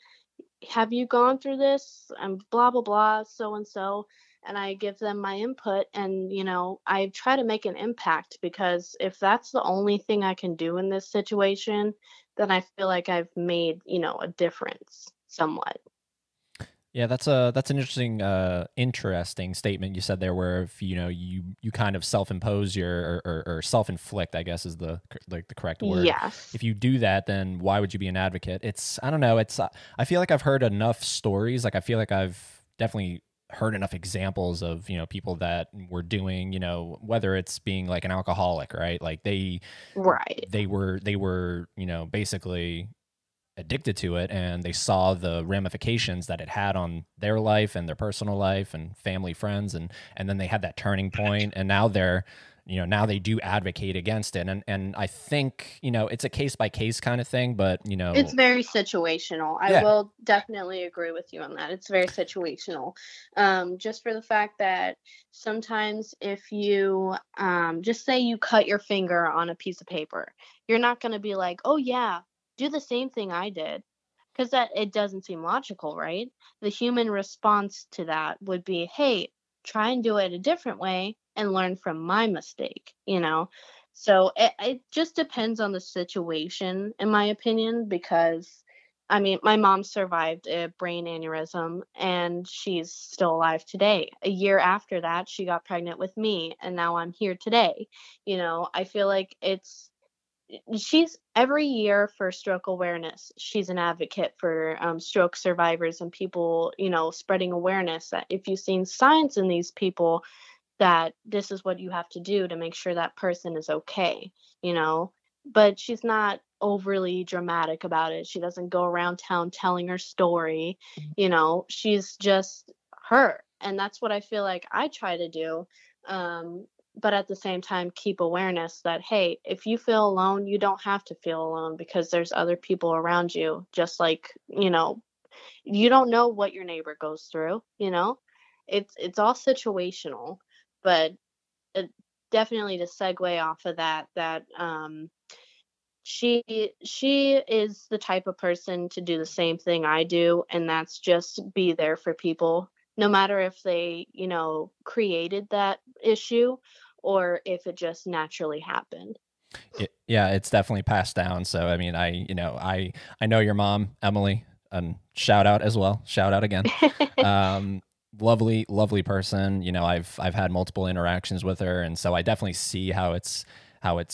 have you gone through this? I'm blah, blah, blah, so-and-so. And I give them my input, and, you know, I try to make an impact, because if that's the only thing I can do in this situation, then I feel like I've made, you know, a difference somewhat. Yeah, that's an interesting statement you said there, where if, you know, you kind of self-impose your or self-inflict, I guess, is the correct word. Yeah. If you do that, then why would you be an advocate? I don't know. I feel like I've heard enough stories. Like, I feel like I've definitely heard enough examples of, you know, people that were doing, you know, whether it's being like an alcoholic, right? Like they were, you know, basically addicted to it, and they saw the ramifications that it had on their life and their personal life and family, friends. And then they had that turning point, and now now they do advocate against it. And I think, you know, it's a case by case kind of thing, but, you know, it's very situational. Yeah. I will definitely agree with you on that. It's very situational. Just for the fact that sometimes if you, just say you cut your finger on a piece of paper, you're not going to be like, oh yeah, do the same thing I did. Cause it doesn't seem logical, right? The human response to that would be, hey, try and do it a different way and learn from my mistake, you know? So it just depends on the situation, in my opinion, because, I mean, my mom survived a brain aneurysm, and she's still alive today. A year after that, she got pregnant with me, and now I'm here today. You know, I feel like she's every year for stroke awareness. She's an advocate for stroke survivors and people, you know, spreading awareness that if you've seen signs in these people, that this is what you have to do to make sure that person is okay, you know, but she's not overly dramatic about it. She doesn't go around town telling her story, you know, she's just her. And that's what I feel like I try to do. But at the same time, keep awareness that, hey, if you feel alone, you don't have to feel alone, because there's other people around you. Just like, you know, you don't know what your neighbor goes through, you know, it's all situational. But definitely to segue off of that she is the type of person to do the same thing I do. And that's just be there for people, no matter if they, you know, created that issue or if it just naturally happened. Yeah, it's definitely passed down. So, I mean, I know your mom, Emily, and shout out as well. Shout out again. lovely, lovely person. You know, I've had multiple interactions with her, and so I definitely see how it's,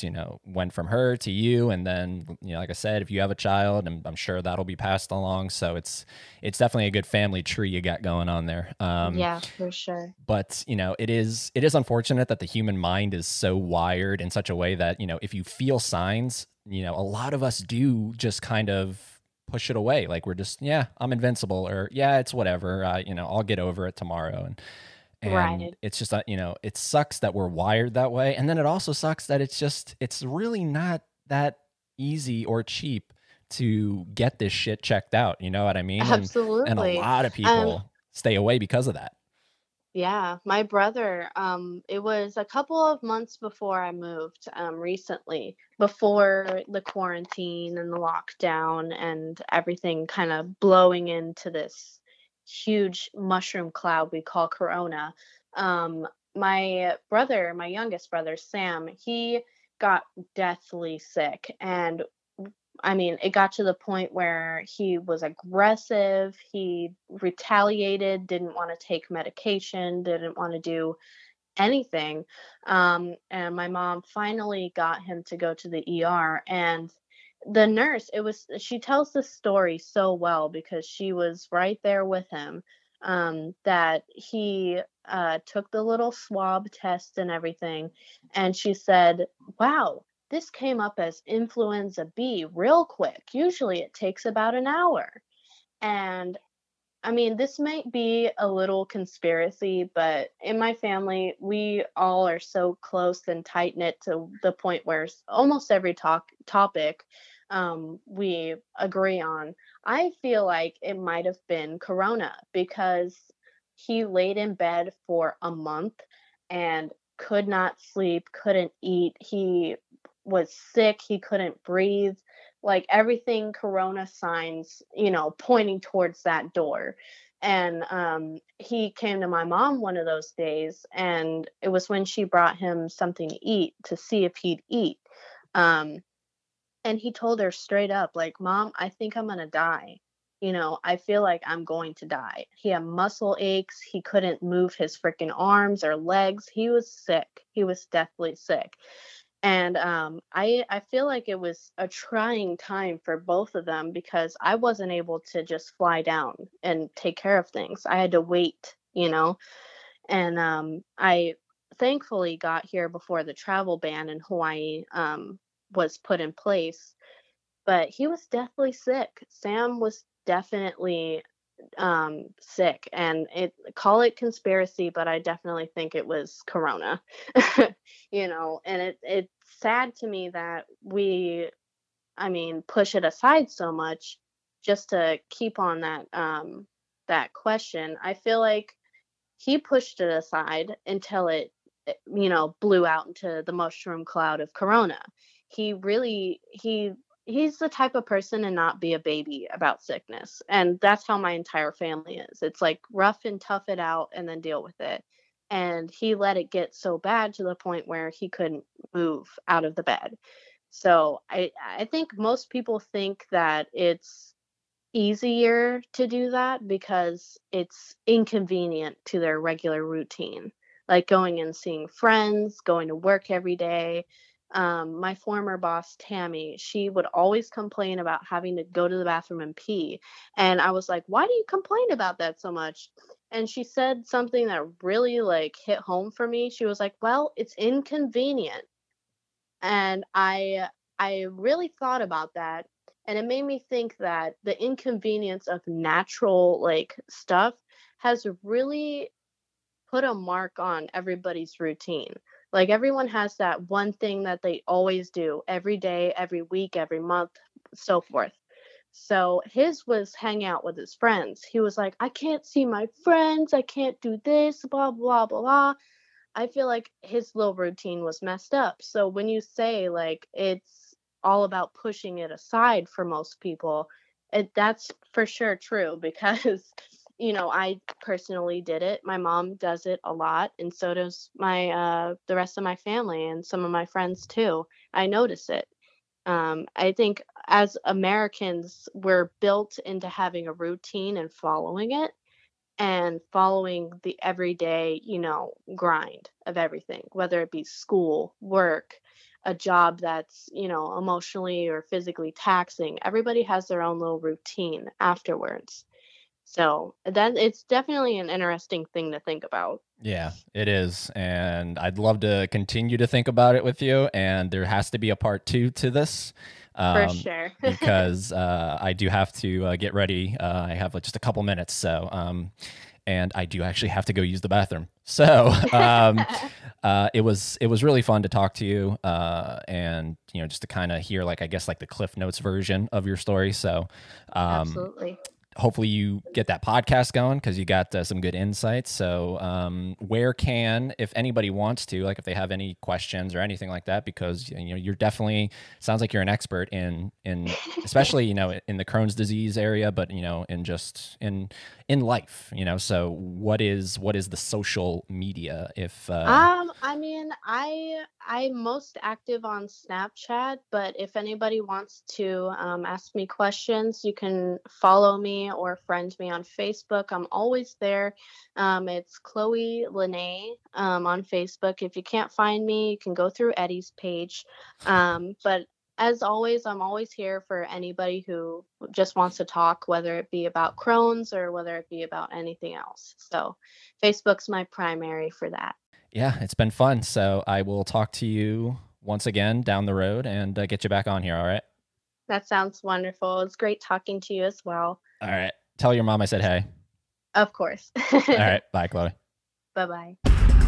you know, went from her to you. And then, you know, like I said, if you have a child, I'm sure that'll be passed along. So it's definitely a good family tree you got going on there. Yeah, for sure. But, you know, it is unfortunate that the human mind is so wired in such a way that, you know, if you feel signs, you know, a lot of us do just kind of push it away. Like we're just, yeah, I'm invincible, or yeah, it's whatever, you know, I'll get over it tomorrow. And right. It's just, you know, it sucks that we're wired that way. And then it also sucks that it's really not that easy or cheap to get this shit checked out. You know what I mean? Absolutely. And a lot of people stay away because of that. Yeah. My brother, it was a couple of months before I moved, recently, before the quarantine and the lockdown and everything kind of blowing into this huge mushroom cloud we call Corona. My brother, my youngest brother, Sam, he got deathly sick. And I mean, it got to the point where he was aggressive, he retaliated, didn't want to take medication, didn't want to do anything. And my mom finally got him to go to the ER. And the nurse, she tells this story so well because she was right there with him, that he took the little swab test and everything. And she said, wow, this came up as influenza B real quick. Usually it takes about an hour. And I mean, this might be a little conspiracy, but in my family, we all are so close and tight knit to the point where almost every topic we agree on. I feel like it might have been Corona because he laid in bed for a month and could not sleep, couldn't eat. He was sick. He couldn't breathe. Like everything Corona signs, you know, pointing towards that door. And he came to my mom one of those days, and it was when she brought him something to eat to see if he'd eat. And he told her straight up, like, Mom, I think I'm going to die. You know, I feel like I'm going to die. He had muscle aches. He couldn't move his freaking arms or legs. He was sick. He was deathly sick. And I feel like it was a trying time for both of them because I wasn't able to just fly down and take care of things. I had to wait, you know, and I thankfully got here before the travel ban in Hawaii was put in place. But he was deathly sick. Sam was definitely sick, and call it conspiracy, but I definitely think it was Corona. You know, and it's sad to me that we push it aside so much just to keep on that that question. I feel like he pushed it aside until it, you know, blew out into the mushroom cloud of Corona. He's the type of person to not be a baby about sickness. And that's how my entire family is. It's like rough and tough it out and then deal with it. And he let it get so bad to the point where he couldn't move out of the bed. So I think most people think that it's easier to do that because it's inconvenient to their regular routine, like going and seeing friends, going to work every day. My former boss, Tammy, she would always complain about having to go to the bathroom and pee. And I was like, why do you complain about that so much? And she said something that really like hit home for me. She was like, well, it's inconvenient. And I really thought about that. And it made me think that the inconvenience of natural like stuff has really put a mark on everybody's routine. Like everyone has that one thing that they always do every day, every week, every month, so forth. So his was hang out with his friends. He was like, I can't see my friends. I can't do this, blah, blah, blah. I feel like his little routine was messed up. So when you say like, it's all about pushing it aside for most people, that's for sure true because you know, I personally did it. My mom does it a lot, and so does my the rest of my family and some of my friends too. I notice it. I think as Americans, we're built into having a routine and following it, and following the everyday, you know, grind of everything, whether it be school, work, a job that's, you know, emotionally or physically taxing. Everybody has their own little routine afterwards. So that it's definitely an interesting thing to think about. Yeah, it is. And I'd love to continue to think about it with you. And there has to be a part two to this. For sure. Because I do have to get ready. I have just a couple minutes. So, and I do actually have to go use the bathroom. So it was really fun to talk to you and, you know, just to kind of hear, like, I guess, like the Cliff Notes version of your story. So absolutely. Hopefully you get that podcast going because you got some good insights. So where can, if anybody wants to, like if they have any questions or anything like that, because, you know, you're definitely, sounds like you're an expert in especially, you know, in the Crohn's disease area, but, you know, in just in life, you know, so what is the social media? If I mean, I'm most active on Snapchat, but if anybody wants to ask me questions, you can follow me or friend me on Facebook. I'm always there. It's Chloe Lenae on Facebook. If you can't find me, you can go through Eddie's page. But as always, I'm always here for anybody who just wants to talk, whether it be about Crohn's or whether it be about anything else. So Facebook's my primary for that. Yeah, it's been fun. So I will talk to you once again down the road and get you back on here. All right. That sounds wonderful. It's great talking to you as well. All right. Tell your mom I said hey. Of course. All right. Bye, Chloe. Bye-bye.